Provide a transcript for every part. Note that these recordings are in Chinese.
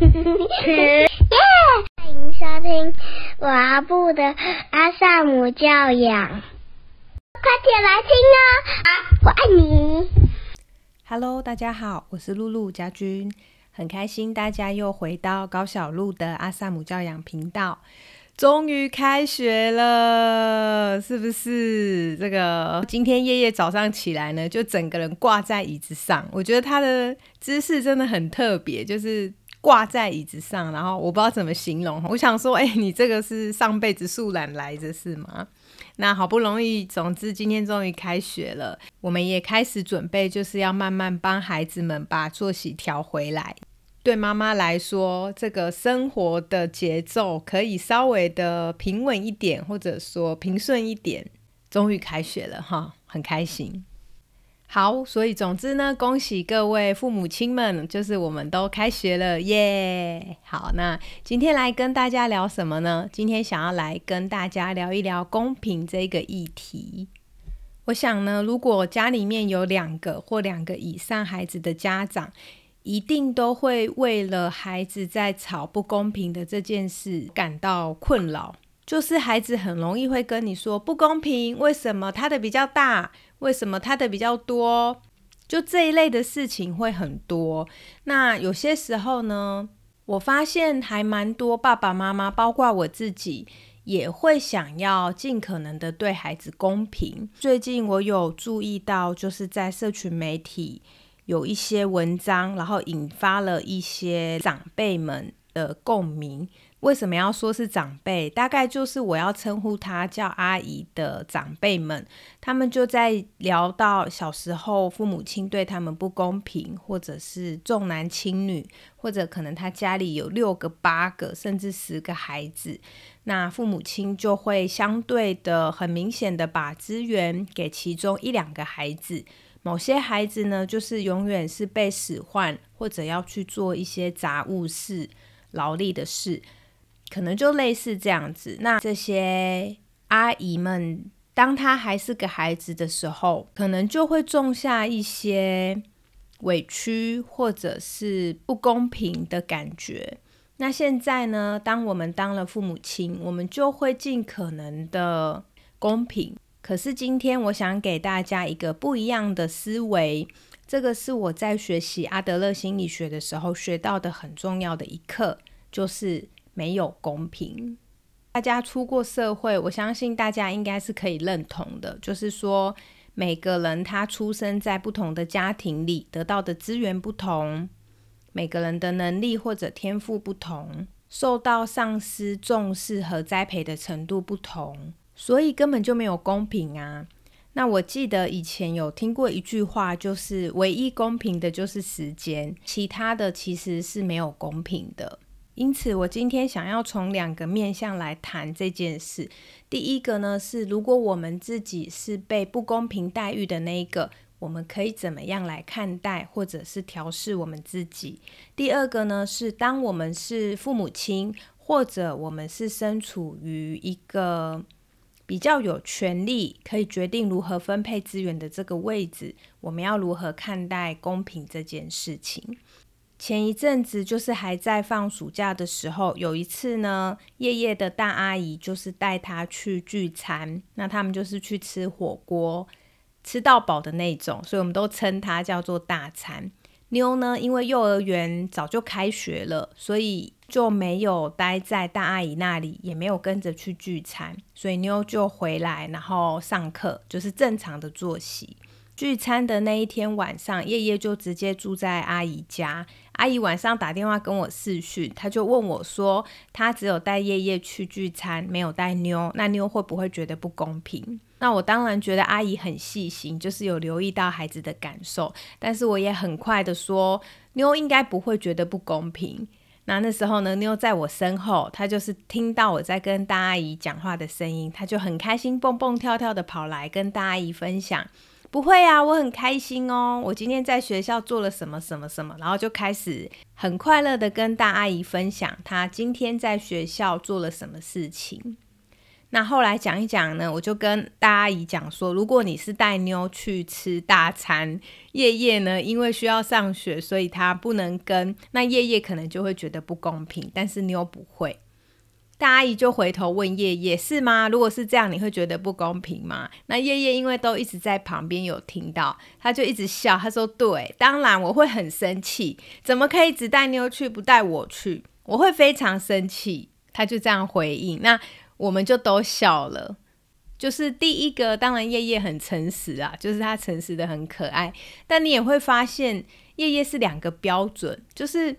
耶！欢迎收听娃布的阿萨姆教养，快点来听哦！我爱你。Hello， 大家好，我是露露家君，很开心大家又回到高小露的阿萨姆教养频道。终于开学了，是不是？这个今天夜夜早上起来呢，就整个人挂在椅子上。我觉得他的姿势真的很特别，就是挂在椅子上，然后我不知道怎么形容。我想说，你这个是上辈子素懒来着是吗？那好不容易，总之今天终于开学了，我们也开始准备，就是要慢慢帮孩子们把作息调回来。对妈妈来说，这个生活的节奏可以稍微的平稳一点，或者说平顺一点。终于开学了哈，很开心。好，所以总之呢，恭喜各位父母亲们，就是我们都开学了耶！好，那今天来跟大家聊什么呢？今天想要来跟大家聊一聊公平这个议题。我想呢，如果家里面有2个或2个以上孩子的家长，一定都会为了孩子在吵不公平的这件事感到困扰，就是孩子很容易会跟你说不公平，为什么他的比较大，为什么他的比较多，就这一类的事情会很多。那有些时候呢，我发现还蛮多爸爸妈妈，包括我自己，也会想要尽可能的对孩子公平。最近我有注意到，就是在社群媒体有一些文章，然后引发了一些长辈们的共鸣。为什么要说是长辈？大概就是我要称呼他叫阿姨的长辈们，他们就在聊到小时候父母亲对他们不公平，或者是重男轻女，或者可能他家里有6个、8个甚至10个孩子，那父母亲就会相对的很明显的把资源给其中1、2个孩子。某些孩子呢，就是永远是被使唤，或者要去做一些杂物事、劳力的事，可能就类似这样子。那这些阿姨们，当她还是个孩子的时候，可能就会种下一些委屈或者是不公平的感觉。那现在呢，当我们当了父母亲，我们就会尽可能的公平。可是今天我想给大家一个不一样的思维，这个是我在学习阿德勒心理学的时候学到的很重要的一课，就是没有公平。大家出过社会，我相信大家应该是可以认同的，就是说每个人他出生在不同的家庭里，得到的资源不同，每个人的能力或者天赋不同，受到上司重视和栽培的程度不同，所以根本就没有公平啊。那我记得以前有听过一句话，就是唯一公平的就是时间，其他的其实是没有公平的。因此我今天想要从2个面向来谈这件事。第一个呢，是如果我们自己是被不公平待遇的那一个，我们可以怎么样来看待或者是调适我们自己。第二个呢，是当我们是父母亲，或者我们是身处于一个比较有权利可以决定如何分配资源的这个位置，我们要如何看待公平这件事情。前一阵子就是还在放暑假的时候，有一次呢，夜夜的大阿姨就是带她去聚餐，那他们就是去吃火锅，吃到饱的那种，所以我们都称它叫做大餐。妞呢，因为幼儿园早就开学了，所以就没有待在大阿姨那里，也没有跟着去聚餐，所以妞就回来，然后上课，就是正常的作息。聚餐的那一天晚上，夜夜就直接住在阿姨家。阿姨晚上打电话跟我视讯，她就问我说，她只有带夜夜去聚餐，没有带妞，那妞会不会觉得不公平？那我当然觉得阿姨很细心，就是有留意到孩子的感受，但是我也很快的说，妞应该不会觉得不公平。那时候呢，妞在我身后，她就是听到我在跟大阿姨讲话的声音，她就很开心，蹦蹦跳跳的跑来跟大阿姨分享，不会啊，我很开心哦，我今天在学校做了什么什么什么，然后就开始很快乐的跟大阿姨分享她今天在学校做了什么事情。那后来讲一讲呢，我就跟大阿姨讲说，如果你是带妞去吃大餐，夜夜呢因为需要上学，所以她不能跟，那夜夜可能就会觉得不公平，但是妞不会。大阿姨就回头问夜夜，是吗？如果是这样，你会觉得不公平吗？那夜夜因为都一直在旁边有听到，她就一直笑，她说对，当然我会很生气，怎么可以只带妞去不带我去，我会非常生气。她就这样回应，那我们就都笑了。就是第一个，当然夜夜很诚实啊，就是她诚实的很可爱，但你也会发现夜夜是两个标准，就是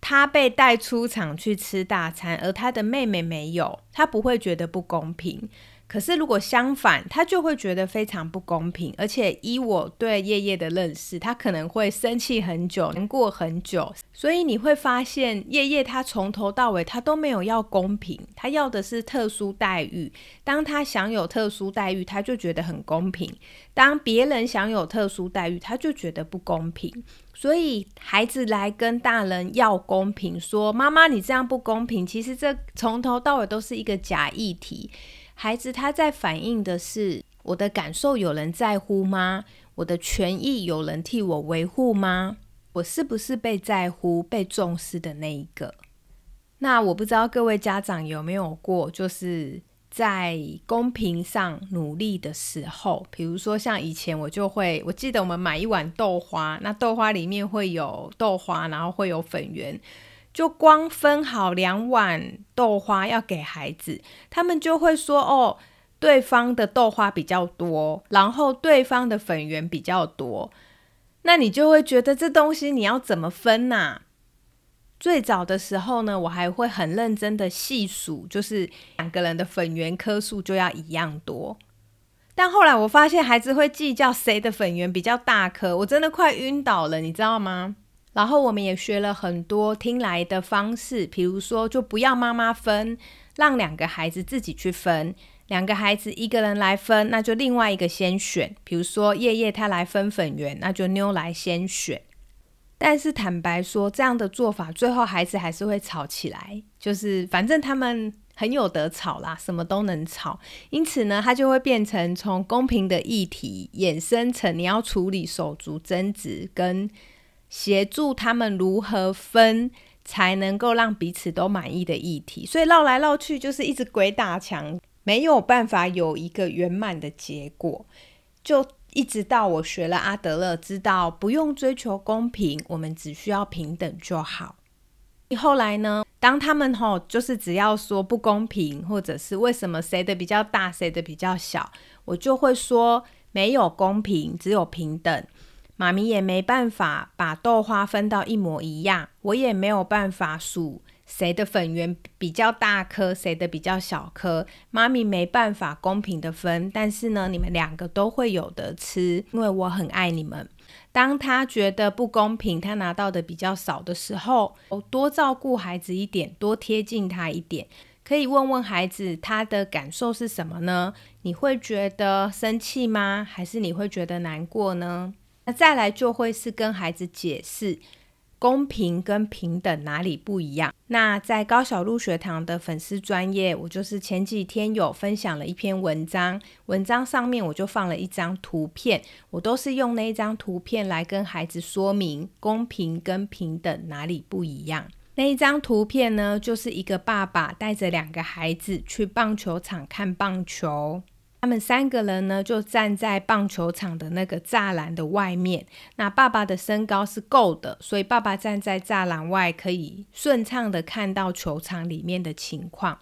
她被带出场去吃大餐，而她的妹妹没有，她不会觉得不公平。可是如果相反，她就会觉得非常不公平，而且依我对夜夜的认识，她可能会生气很久，难过很久。所以你会发现夜夜她从头到尾她都没有要公平，她要的是特殊待遇。当她享有特殊待遇，她就觉得很公平，当别人享有特殊待遇，她就觉得不公平。所以孩子来跟大人要公平，说妈妈你这样不公平，其实这从头到尾都是一个假议题。孩子他在反映的是，我的感受有人在乎吗？我的权益有人替我维护吗？我是不是被在乎被重视的那一个？那我不知道各位家长有没有过，就是在公平上努力的时候，比如说像以前我记得我们买一碗豆花，那豆花里面会有豆花，然后会有粉圆，就光分好2碗豆花要给孩子，他们就会说哦，对方的豆花比较多，然后对方的粉圆比较多，那你就会觉得这东西你要怎么分啊？最早的时候呢，我还会很认真的细数，就是2个人的粉圆颗数就要一样多。但后来我发现孩子会计较谁的粉圆比较大颗，我真的快晕倒了，你知道吗？然后我们也学了很多听来的方式，比如说就不要妈妈分，让2个孩子自己去分，2个孩子1个人来分，那就另外一个先选，比如说夜夜她来分粉圆，那就妞来先选。但是坦白说，这样的做法最后孩子还是会吵起来，就是反正他们很有得吵啦，什么都能吵。因此呢，它就会变成从公平的议题衍生成你要处理手足争执，跟协助他们如何分才能够让彼此都满意的议题。所以绕来绕去就是一直鬼打墙，没有办法有一个圆满的结果。就一直到我学了阿德勒，知道不用追求公平，我们只需要平等就好。后来呢，当他们就是只要说不公平，或者是为什么谁的比较大谁的比较小，我就会说没有公平，只有平等。妈咪也没办法把豆花分到一模一样，我也没有办法数谁的粉圆比较大颗，谁的比较小颗，妈咪没办法公平的分，但是呢，你们2个都会有的吃，因为我很爱你们。当他觉得不公平，他拿到的比较少的时候，多照顾孩子一点，多贴近他一点，可以问问孩子他的感受是什么呢？你会觉得生气吗？还是你会觉得难过呢？那再来就会是跟孩子解释公平跟平等哪里不一样。那在高小路学堂的粉丝专页，我就是前几天有分享了一篇文章，文章上面我就放了一张图片，我都是用那一张图片来跟孩子说明公平跟平等哪里不一样。那一张图片呢，就是一个爸爸带着2个孩子去棒球场看棒球，他们3个人呢就站在棒球场的那个栅栏的外面，那爸爸的身高是够的，所以爸爸站在栅栏外可以顺畅的看到球场里面的情况。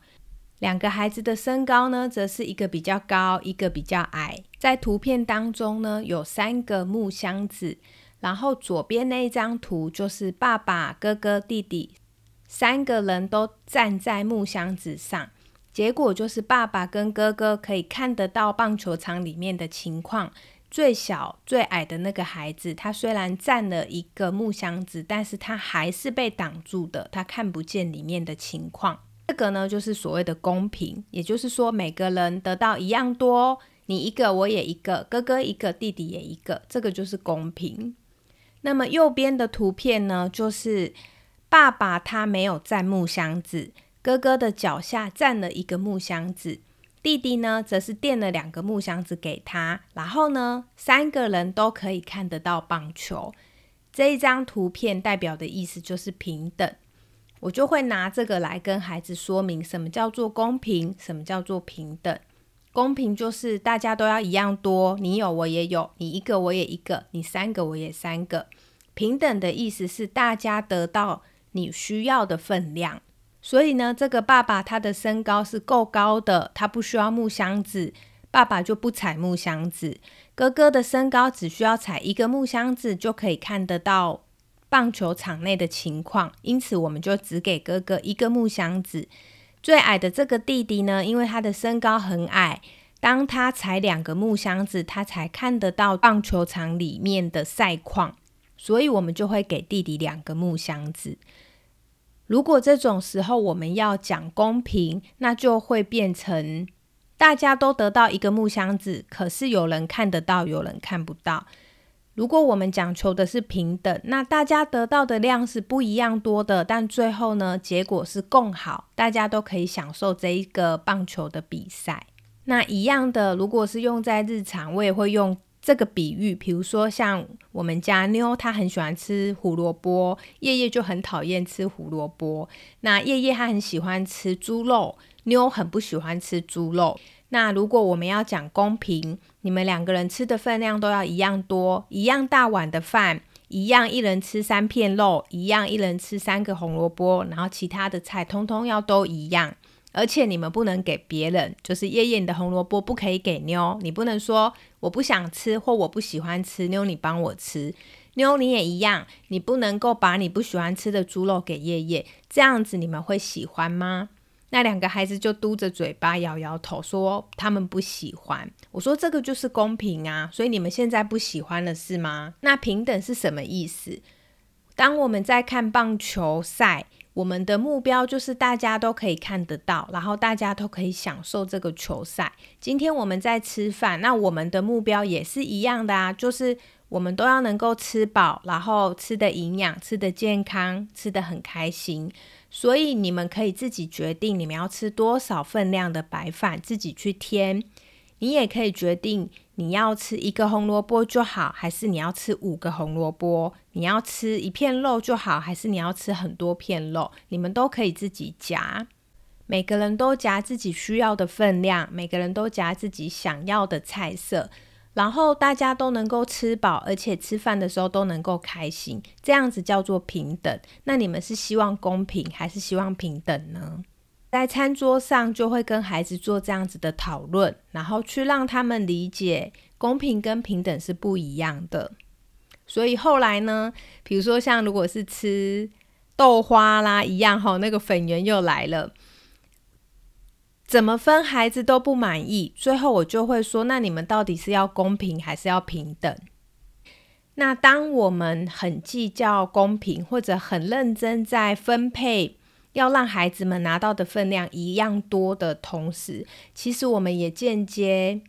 2个孩子的身高呢，则是一个比较高，一个比较矮。在图片当中呢，有3个木箱子，然后左边那一张图就是爸爸、哥哥、弟弟3个人都站在木箱子上，结果就是爸爸跟哥哥可以看得到棒球场里面的情况。最小最矮的那个孩子，他虽然占了1个木箱子，但是他还是被挡住的，他看不见里面的情况。这个呢，就是所谓的公平，也就是说每个人得到一样多，你1个我也1个，哥哥1个弟弟也1个，这个就是公平。那么右边的图片呢，就是爸爸他没有占木箱子，哥哥的脚下站了一个木箱子，弟弟呢则是垫了2个木箱子给他，然后呢3个人都可以看得到棒球。这一张图片代表的意思就是平等，我就会拿这个来跟孩子说明什么叫做公平，什么叫做平等。公平就是大家都要一样多，你有我也有，你1个我也1个，你3个我也3个。平等的意思是大家得到你需要的分量。所以呢，这个爸爸他的身高是够高的，他不需要木箱子，爸爸就不踩木箱子。哥哥的身高只需要踩1个木箱子就可以看得到棒球场内的情况，因此我们就只给哥哥1个木箱子。最矮的这个弟弟呢，因为他的身高很矮，当他踩2个木箱子，他才看得到棒球场里面的赛况，所以我们就会给弟弟2个木箱子。如果这种时候我们要讲公平，那就会变成大家都得到1个木箱子，可是有人看得到，有人看不到。如果我们讲求的是平等，那大家得到的量是不一样多的，但最后呢，结果是共好，大家都可以享受这一个棒球的比赛。那一样的，如果是用在日常，我也会用这个比喻，比如说像我们家妞，她很喜欢吃胡萝卜，叶叶就很讨厌吃胡萝卜。那叶叶她很喜欢吃猪肉，妞很不喜欢吃猪肉。那如果我们要讲公平，你们2个人吃的分量都要一样多，一样大碗的饭，一样一人吃3片肉，一样一人吃3个红萝卜，然后其他的菜通通要都一样。而且你们不能给别人，就是爷爷你的红萝卜不可以给妞，你不能说我不想吃或我不喜欢吃，妞你帮我吃。妞你也一样，你不能够把你不喜欢吃的猪肉给爷爷，这样子你们会喜欢吗？那2个孩子就嘟着嘴巴摇摇头说他们不喜欢。我说这个就是公平啊，所以你们现在不喜欢了是吗？那平等是什么意思？当我们在看棒球赛，我们的目标就是大家都可以看得到，然后大家都可以享受这个球赛。今天我们在吃饭，那我们的目标也是一样的啊，就是我们都要能够吃饱，然后吃的营养，吃的健康，吃的很开心。所以你们可以自己决定你们要吃多少分量的白饭，自己去添。你也可以决定你要吃1个红萝卜就好，还是你要吃5个红萝卜，你要吃1片肉就好，还是你要吃很多片肉，你们都可以自己夹。每个人都夹自己需要的分量，每个人都夹自己想要的菜色，然后大家都能够吃饱，而且吃饭的时候都能够开心，这样子叫做平等。那你们是希望公平还是希望平等呢？在餐桌上就会跟孩子做这样子的讨论，然后去让他们理解公平跟平等是不一样的。所以后来呢，比如说像如果是吃豆花啦一样吼，那个粉圆又来了，怎么分孩子都不满意，最后我就会说，那你们到底是要公平还是要平等？那当我们很计较公平，或者很认真在分配要让孩子们拿到的分量一样多的同时，其实我们也间接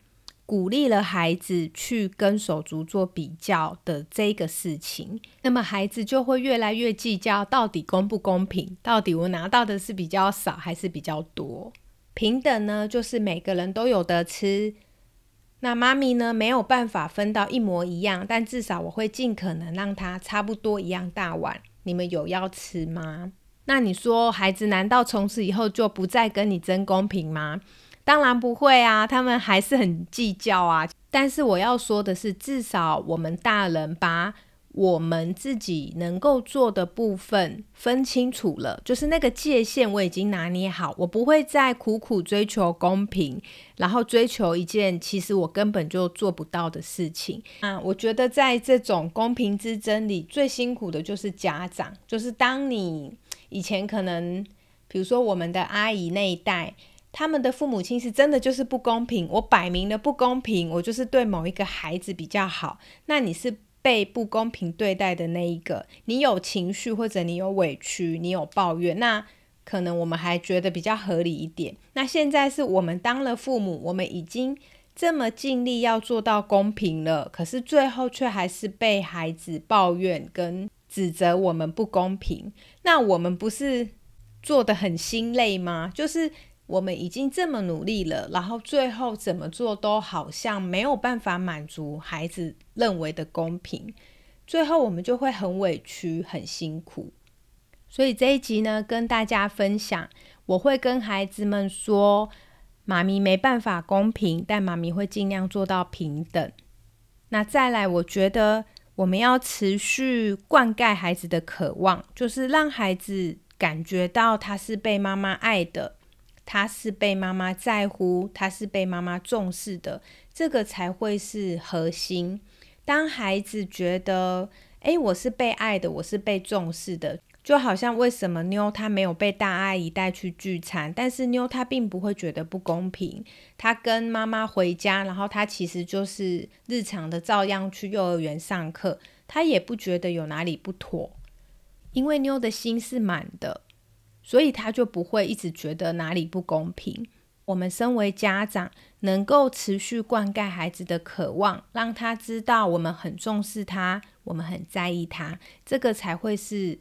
鼓励了孩子去跟手足做比较的这个事情。那么孩子就会越来越计较到底公不公平，到底我拿到的是比较少还是比较多。平等呢，就是每个人都有得吃。那妈咪呢，没有办法分到一模一样，但至少我会尽可能让它差不多一样大碗。你们有要吃吗？那你说孩子难道从此以后就不再跟你争公平吗？当然不会啊，他们还是很计较啊。但是我要说的是，至少我们大人把我们自己能够做的部分分清楚了，就是那个界限我已经拿捏好，我不会再苦苦追求公平，然后追求一件其实我根本就做不到的事情。我觉得在这种公平之争里，最辛苦的就是家长，就是当你以前可能比如说我们的阿姨那一代，他们的父母亲是真的就是不公平，我摆明了不公平，我就是对某一个孩子比较好，那你是被不公平对待的那一个，你有情绪或者你有委屈，你有抱怨，那可能我们还觉得比较合理一点。那现在是我们当了父母，我们已经这么尽力要做到公平了，可是最后却还是被孩子抱怨跟指责我们不公平。那我们不是做得很心累吗？就是我们已经这么努力了，然后最后怎么做都好像没有办法满足孩子认为的公平，最后我们就会很委屈很辛苦。所以这一集呢，跟大家分享，我会跟孩子们说，妈咪没办法公平，但妈咪会尽量做到平等。那再来，我觉得我们要持续灌溉孩子的渴望，就是让孩子感觉到他是被妈妈爱的，他是被妈妈在乎，他是被妈妈重视的，这个才会是核心。当孩子觉得我是被爱的，我是被重视的，就好像为什么妞她没有被大阿姨带去聚餐，但是妞她并不会觉得不公平，她跟妈妈回家，然后她其实就是日常的照样去幼儿园上课，她也不觉得有哪里不妥，因为妞的心是满的，所以她就不会一直觉得哪里不公平。我们身为家长能够持续灌溉孩子的渴望，让他知道我们很重视他，我们很在意他，这个才会是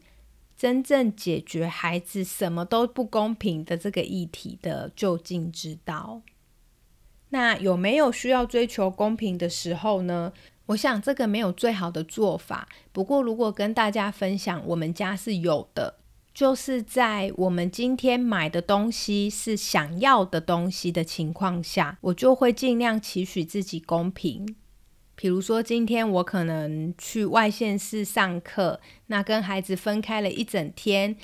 真正解决孩子什么都不公平的这个议题的究竟之道。那有没有需要追求公平的时候呢？我想这个没有最好的做法，不过如果跟大家分享，我们家是有的，就是在我们今天买的东西是想要的东西的情况下，我就会尽量期许自己公平。比如说今天我可能去外县市上课，那跟孩子分开了一整天，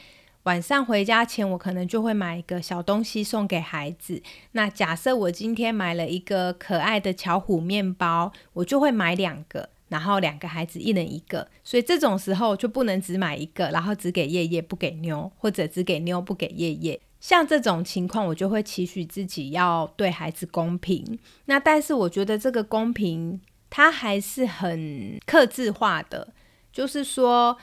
晚上回家前我可能就会买一个小东西送给孩子。那假设我今天买了一个可爱的巧虎面包，我就会买2个，然后2个孩子一人一个，所以这种时候就不能只买一个，然后只给叶叶不给妞，或者只给妞不给叶叶。像这种情况，我就会期许自己要对孩子公平。那但是我觉得这个公平它还是很客制化的，就是说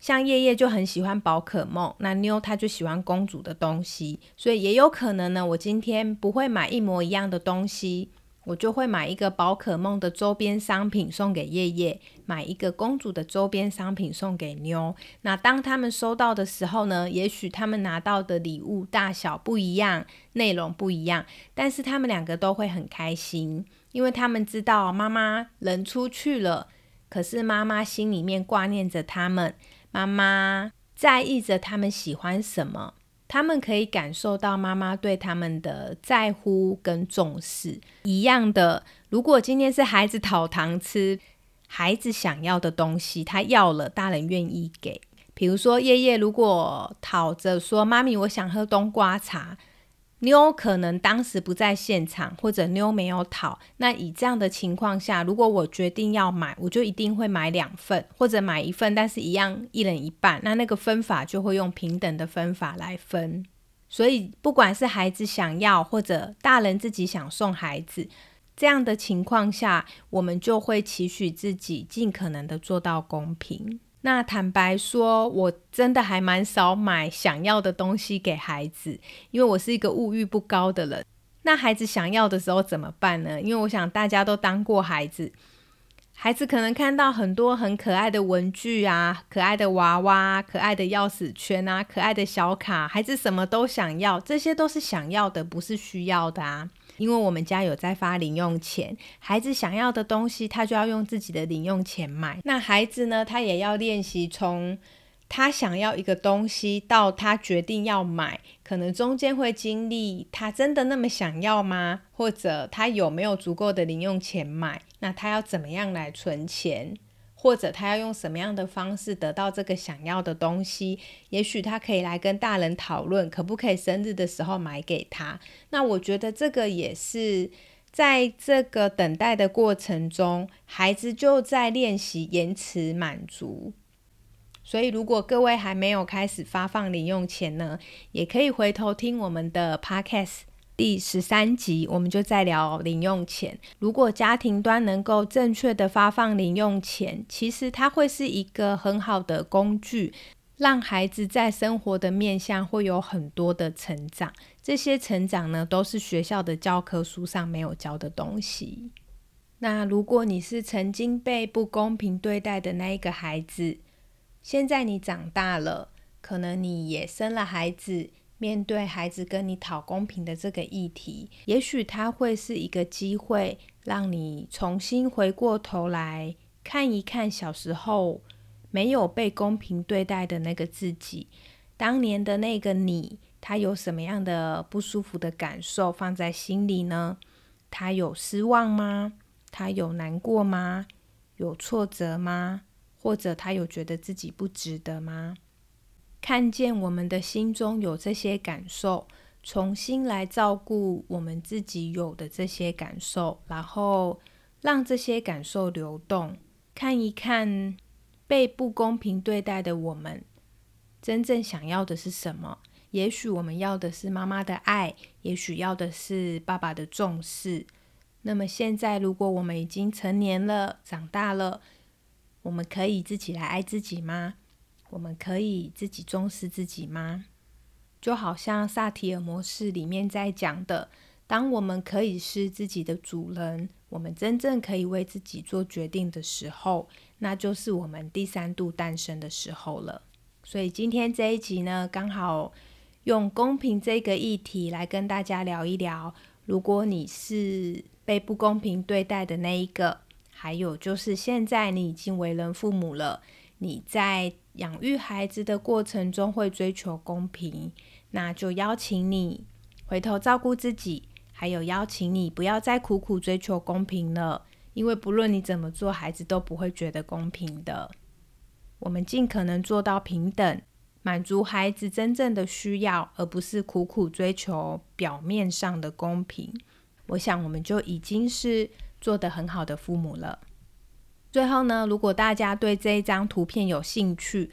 像叶叶就很喜欢宝可梦，那妞她就喜欢公主的东西，所以也有可能呢，我今天不会买一模一样的东西，我就会买一个宝可梦的周边商品送给叶叶，买一个公主的周边商品送给妞。那当他们收到的时候呢，也许他们拿到的礼物大小不一样，内容不一样，但是他们2个都会很开心，因为他们知道妈妈人出去了，可是妈妈心里面挂念着他们，妈妈在意着他们喜欢什么，他们可以感受到妈妈对他们的在乎跟重视。一样的，如果今天是孩子讨糖吃孩子想要的东西，他要了大人愿意给。比如说叶叶如果讨着说妈咪我想喝冬瓜茶，妞可能当时不在现场，或者妞没有讨，那以这样的情况下，如果我决定要买，我就一定会买2份，或者买1份，但是一样一人一半，那个分法就会用平等的分法来分。所以不管是孩子想要，或者大人自己想送孩子，这样的情况下，我们就会期许自己尽可能的做到公平。那坦白说，我真的还蛮少买想要的东西给孩子，因为我是一个物欲不高的人。那孩子想要的时候怎么办呢？因为我想大家都当过孩子，孩子可能看到很多很可爱的文具啊，可爱的娃娃，可爱的钥匙圈啊，可爱的小卡，孩子什么都想要，这些都是想要的，不是需要的啊。因为我们家有在发零用钱，孩子想要的东西他就要用自己的零用钱买。那孩子呢，他也要练习从他想要一个东西到他决定要买，可能中间会经历他真的那么想要吗，或者他有没有足够的零用钱买，那他要怎么样来存钱，或者他要用什么样的方式得到这个想要的东西。也许他可以来跟大人讨论可不可以生日的时候买给他。那我觉得这个也是在这个等待的过程中，孩子就在练习延迟满足。所以如果各位还没有开始发放零用钱呢，也可以回头听我们的 podcast第13集，我们就在聊零用钱。如果家庭端能够正确的发放零用钱，其实它会是一个很好的工具，让孩子在生活的面向会有很多的成长。这些成长呢，都是学校的教科书上没有教的东西。那如果你是曾经被不公平对待的那一个孩子，现在你长大了，可能你也生了孩子，面对孩子跟你讨公平的这个议题，也许它会是一个机会，让你重新回过头来看一看小时候没有被公平对待的那个自己，当年的那个你，他有什么样的不舒服的感受放在心里呢？他有失望吗？他有难过吗？有挫折吗？或者他有觉得自己不值得吗？看见我们的心中有这些感受，重新来照顾我们自己有的这些感受，然后让这些感受流动，看一看被不公平对待的我们真正想要的是什么。也许我们要的是妈妈的爱，也许要的是爸爸的重视。那么现在如果我们已经成年了，长大了，我们可以自己来爱自己吗？我们可以自己重视自己吗？就好像萨提尔模式里面在讲的，当我们可以是自己的主人，我们真正可以为自己做决定的时候，那就是我们第三度诞生的时候了。所以今天这一集呢，刚好用公平这个议题来跟大家聊一聊，如果你是被不公平对待的那一个，还有就是现在你已经为人父母了，你在养育孩子的过程中会追求公平，那就邀请你回头照顾自己，还有邀请你不要再苦苦追求公平了，因为不论你怎么做，孩子都不会觉得公平的。我们尽可能做到平等，满足孩子真正的需要，而不是苦苦追求表面上的公平。我想我们就已经是做得很好的父母了。最后呢，如果大家对这一张图片有兴趣，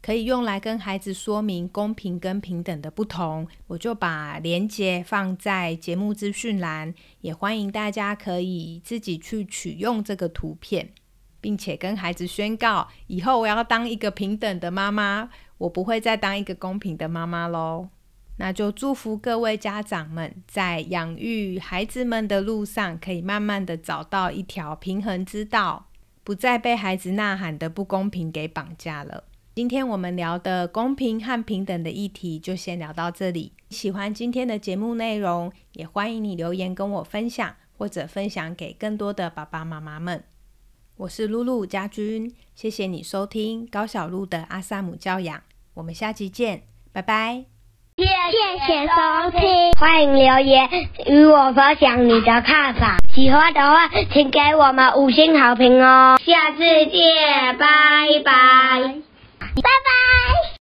可以用来跟孩子说明公平跟平等的不同，我就把连结放在节目资讯栏，也欢迎大家可以自己去取用这个图片，并且跟孩子宣告，以后我要当一个平等的妈妈，我不会再当一个公平的妈妈咯。那就祝福各位家长们在养育孩子们的路上，可以慢慢的找到一条平衡之道，不再被孩子呐喊的不公平给绑架了。今天我们聊的公平和平等的议题就先聊到这里。喜欢今天的节目内容，也欢迎你留言跟我分享，或者分享给更多的爸爸妈妈们。我是露露家君，谢谢你收听高小露的阿萨姆教养，我们下期见，拜拜。谢谢收听，欢迎留言与我分享你的看法，喜欢的话请给我们5星好评哦，下次见，拜拜。